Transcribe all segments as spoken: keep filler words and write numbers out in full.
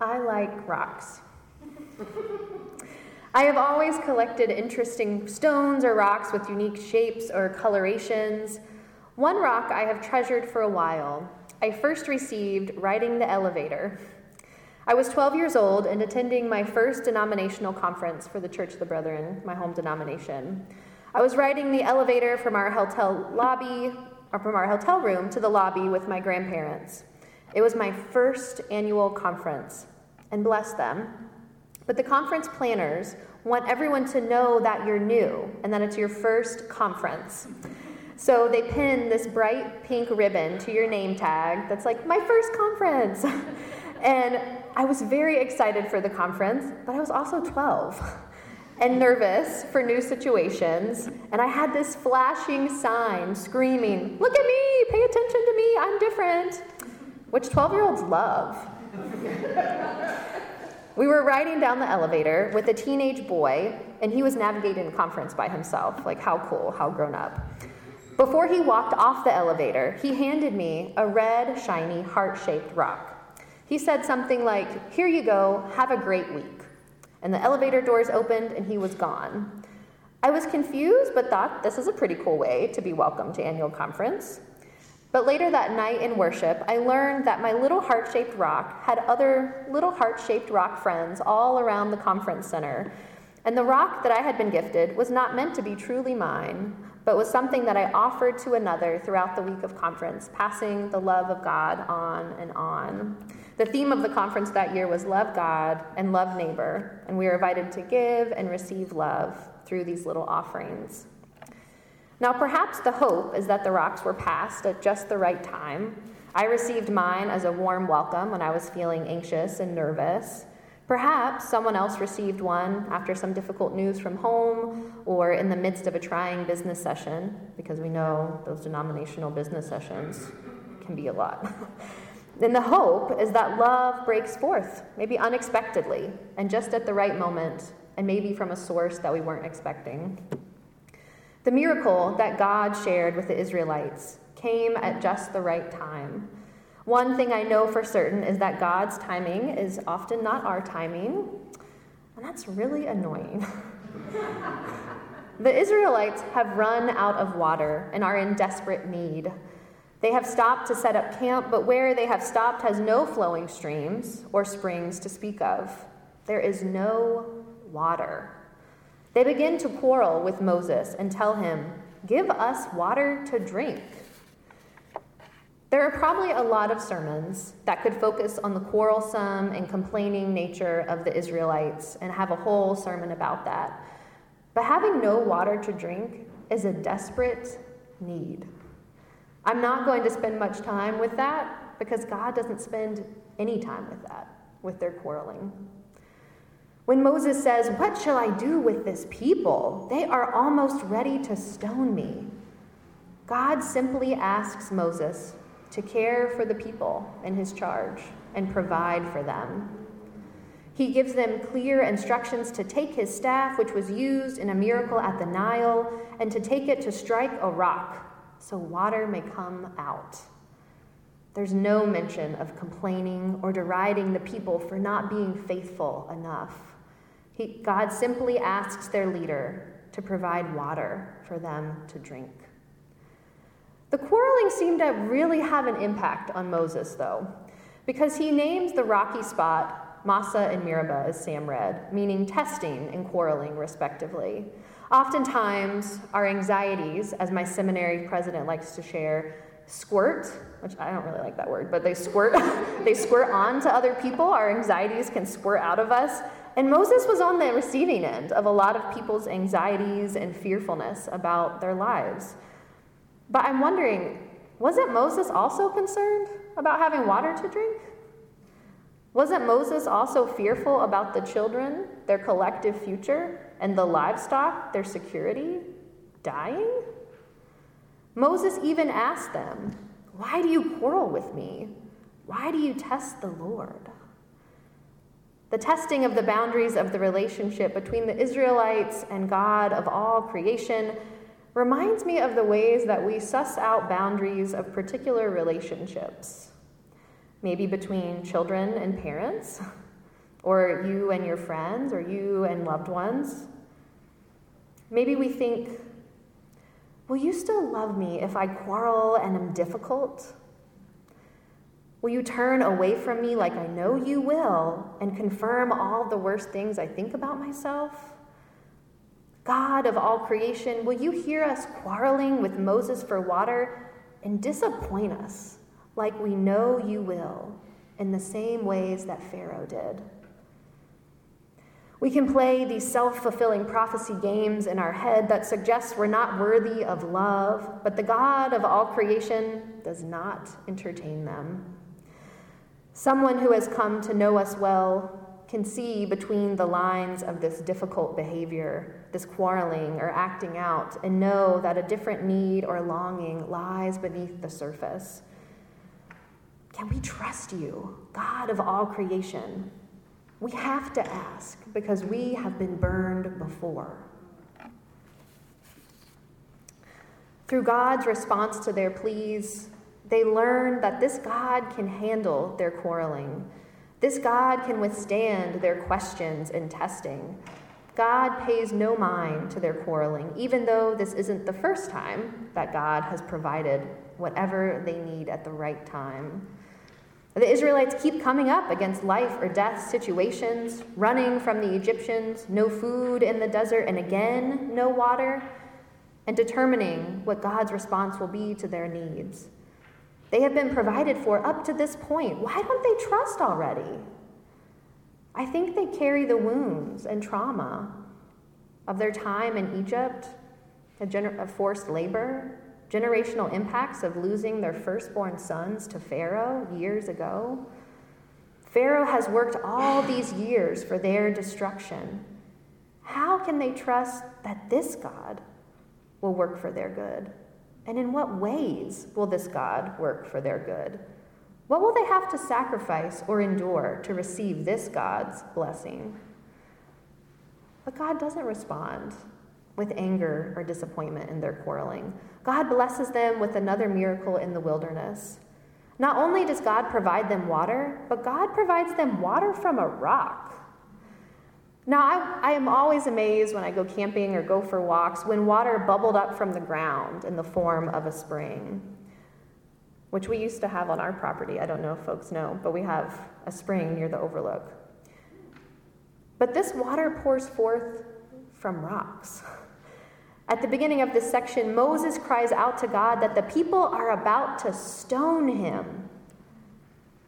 I like rocks. I have always collected interesting stones or rocks with unique shapes or colorations. One rock I have treasured for a while. I first received riding the elevator. I was twelve years old and attending my first denominational conference for the Church of the Brethren, my home denomination. I was riding the elevator from our hotel lobby, or from our hotel room to the lobby with my grandparents. It was my first annual conference, and bless them. But the conference planners want everyone to know that you're new and that it's your first conference. So they pin this bright pink ribbon to your name tag that's like, my first conference. And I was very excited for the conference, but I was also twelve and nervous for new situations. And I had this flashing sign screaming, look at me, pay attention to me, I'm different, which twelve-year-olds love. We were riding down the elevator with a teenage boy, and he was navigating the conference by himself. Like, how cool, how grown up. Before he walked off the elevator, he handed me a red, shiny, heart-shaped rock. He said something like, here you go, have a great week. And the elevator doors opened and he was gone. I was confused, but thought this is a pretty cool way to be welcomed to annual conference. But later that night in worship, I learned that my little heart-shaped rock had other little heart-shaped rock friends all around the conference center. And the rock that I had been gifted was not meant to be truly mine, but was something that I offered to another throughout the week of conference, passing the love of God on and on. The theme of the conference that year was love God and love neighbor, and we were invited to give and receive love through these little offerings. Now, perhaps the hope is that the rocks were passed at just the right time. I received mine as a warm welcome when I was feeling anxious and nervous. Perhaps someone else received one after some difficult news from home or in the midst of a trying business session, because we know those denominational business sessions can be a lot. And the hope is that love breaks forth, maybe unexpectedly, and just at the right moment, and maybe from a source that we weren't expecting. The miracle that God shared with the Israelites came at just the right time. One thing I know for certain is that God's timing is often not our timing, and that's really annoying. The Israelites have run out of water and are in desperate need. They have stopped to set up camp, but where they have stopped has no flowing streams or springs to speak of. There is no water. They begin to quarrel with Moses and tell him, "Give us water to drink." There are probably a lot of sermons that could focus on the quarrelsome and complaining nature of the Israelites and have a whole sermon about that. But having no water to drink is a desperate need. I'm not going to spend much time with that because God doesn't spend any time with that, with their quarreling. When Moses says, "What shall I do with this people? They are almost ready to stone me," God simply asks Moses to care for the people in his charge and provide for them. He gives them clear instructions to take his staff, which was used in a miracle at the Nile, and to take it to strike a rock so water may come out. There's no mention of complaining or deriding the people for not being faithful enough. He, God simply asks their leader to provide water for them to drink. The quarreling seemed to really have an impact on Moses, though, because he names the rocky spot Massa and Meribah, as Sam read, meaning testing and quarreling, respectively. Oftentimes, our anxieties, as my seminary president likes to share, squirt, which I don't really like that word, but they squirt, they squirt on to other people. Our anxieties can squirt out of us. And Moses was on the receiving end of a lot of people's anxieties and fearfulness about their lives. But I'm wondering, wasn't Moses also concerned about having water to drink? Wasn't Moses also fearful about the children, their collective future, and the livestock, their security, dying? Moses even asked them, "Why do you quarrel with me? Why do you test the Lord?" The testing of the boundaries of the relationship between the Israelites and God of all creation reminds me of the ways that we suss out boundaries of particular relationships, maybe between children and parents, or you and your friends, or you and loved ones. Maybe we think, will you still love me if I quarrel and am difficult? Will you turn away from me like I know you will and confirm all the worst things I think about myself? God of all creation, will you hear us quarreling with Moses for water and disappoint us like we know you will in the same ways that Pharaoh did? We can play these self-fulfilling prophecy games in our head that suggest we're not worthy of love, but the God of all creation does not entertain them. Someone who has come to know us well can see between the lines of this difficult behavior, this quarreling or acting out, and know that a different need or longing lies beneath the surface. Can we trust you, God of all creation? We have to ask because we have been burned before. Through God's response to their pleas, they learn that this God can handle their quarreling. This God can withstand their questions and testing. God pays no mind to their quarreling, even though this isn't the first time that God has provided whatever they need at the right time. The Israelites keep coming up against life or death situations, running from the Egyptians, no food in the desert, and again, no water, and determining what God's response will be to their needs. They have been provided for up to this point. Why don't they trust already? I think they carry the wounds and trauma of their time in Egypt, of, gener- of forced labor, generational impacts of losing their firstborn sons to Pharaoh years ago. Pharaoh has worked all these years for their destruction. How can they trust that this God will work for their good? And in what ways will this God work for their good? What will they have to sacrifice or endure to receive this God's blessing? But God doesn't respond with anger or disappointment in their quarreling. God blesses them with another miracle in the wilderness. Not only does God provide them water, but God provides them water from a rock. Now, I, I am always amazed when I go camping or go for walks when water bubbled up from the ground in the form of a spring, which we used to have on our property. I don't know if folks know, but we have a spring near the overlook. But this water pours forth from rocks. At the beginning of this section, Moses cries out to God that the people are about to stone him.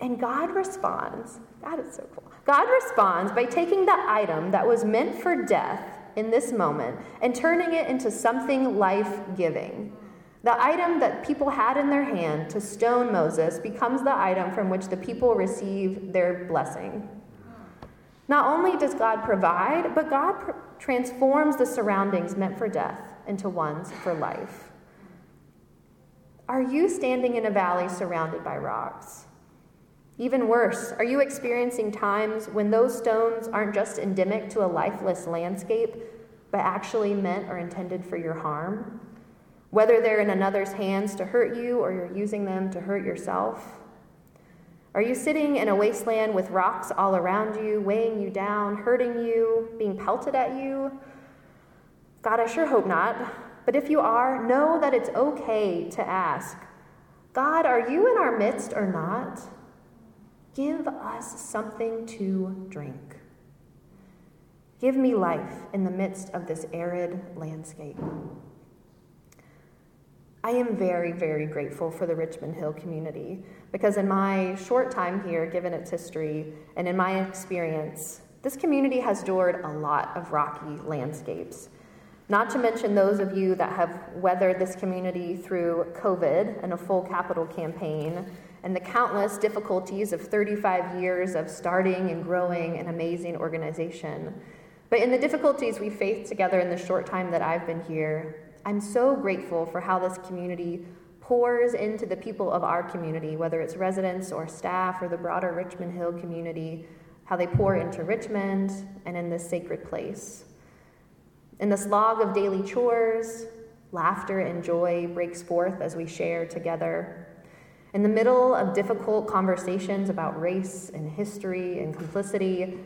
And God responds, that is so cool. God responds by taking the item that was meant for death in this moment and turning it into something life-giving. The item that people had in their hand to stone Moses becomes the item from which the people receive their blessing. Not only does God provide, but God pr- transforms the surroundings meant for death into ones for life. Are you standing in a valley surrounded by rocks? Even worse, are you experiencing times when those stones aren't just endemic to a lifeless landscape, but actually meant or intended for your harm? Whether they're in another's hands to hurt you or you're using them to hurt yourself? Are you sitting in a wasteland with rocks all around you, weighing you down, hurting you, being pelted at you? God, I sure hope not. But if you are, know that it's okay to ask, God, are you in our midst or not? Give us something to drink. Give me life in the midst of this arid landscape. I am very, very grateful for the Richmond Hill community because in my short time here, given its history, and in my experience, this community has endured a lot of rocky landscapes. Not to mention those of you that have weathered this community through COVID and a full capital campaign and the countless difficulties of thirty-five years of starting and growing an amazing organization. But in the difficulties we faced together in the short time that I've been here, I'm so grateful for how this community pours into the people of our community, whether it's residents or staff or the broader Richmond Hill community, how they pour into Richmond and in this sacred place. In the slog of daily chores, laughter and joy breaks forth as we share together. In the middle of difficult conversations about race and history and complicity,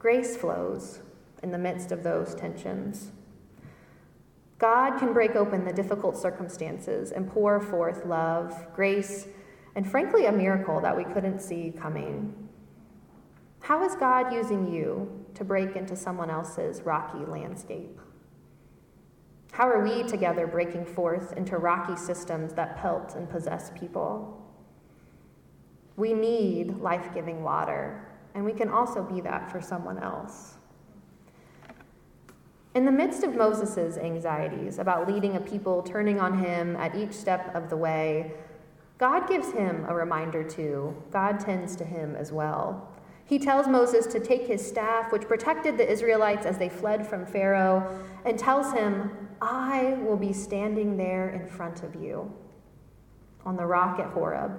Grace flows in the midst of those tensions. God can break open the difficult circumstances and pour forth love, grace, and frankly, a miracle that we couldn't see coming. How is God using you to break into someone else's rocky landscape? How are we together breaking forth into rocky systems that pelt and possess people? We need life-giving water, and we can also be that for someone else. In the midst of Moses' anxieties about leading a people turning on him at each step of the way, God gives him a reminder too. God tends to him as well. He tells Moses to take his staff, which protected the Israelites as they fled from Pharaoh, and tells him, I will be standing there in front of you on the rock at Horeb.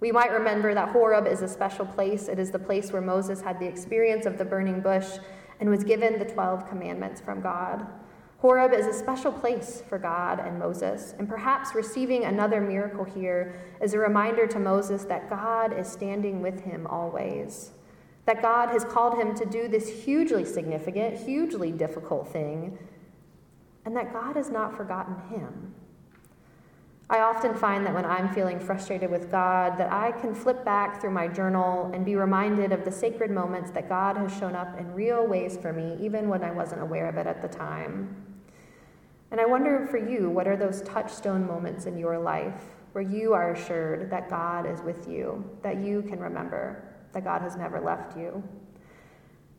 We might remember that Horeb is a special place. It is the place where Moses had the experience of the burning bush and was given the twelve commandments from God. Horeb is a special place for God and Moses, and perhaps receiving another miracle here is a reminder to Moses that God is standing with him always. That God has called him to do this hugely significant, hugely difficult thing, and that God has not forgotten him. I often find that when I'm feeling frustrated with God, that I can flip back through my journal and be reminded of the sacred moments that God has shown up in real ways for me, even when I wasn't aware of it at the time. And I wonder for you, what are those touchstone moments in your life where you are assured that God is with you, that you can remember that God has never left you?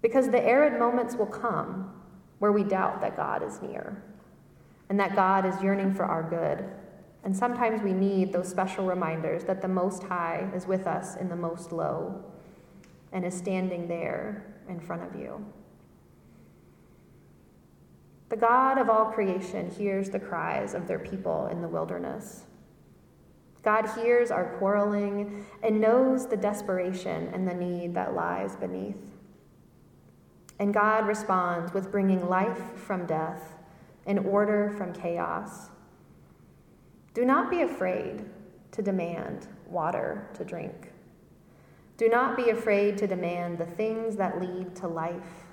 Because the arid moments will come where we doubt that God is near and that God is yearning for our good. And sometimes we need those special reminders that the Most High is with us in the most low and is standing there in front of you. The God of all creation hears the cries of their people in the wilderness. God hears our quarreling and knows the desperation and the need that lies beneath. And God responds with bringing life from death and order from chaos. Do not be afraid to demand water to drink. Do not be afraid to demand the things that lead to life.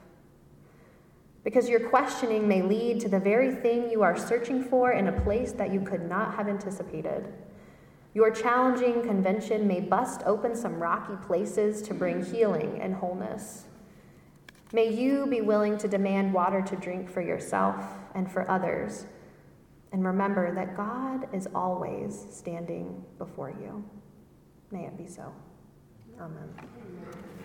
Because your questioning may lead to the very thing you are searching for in a place that you could not have anticipated. Your challenging convention may bust open some rocky places to bring healing and wholeness. May you be willing to demand water to drink for yourself and for others, and remember that God is always standing before you. May it be so. Amen. Amen.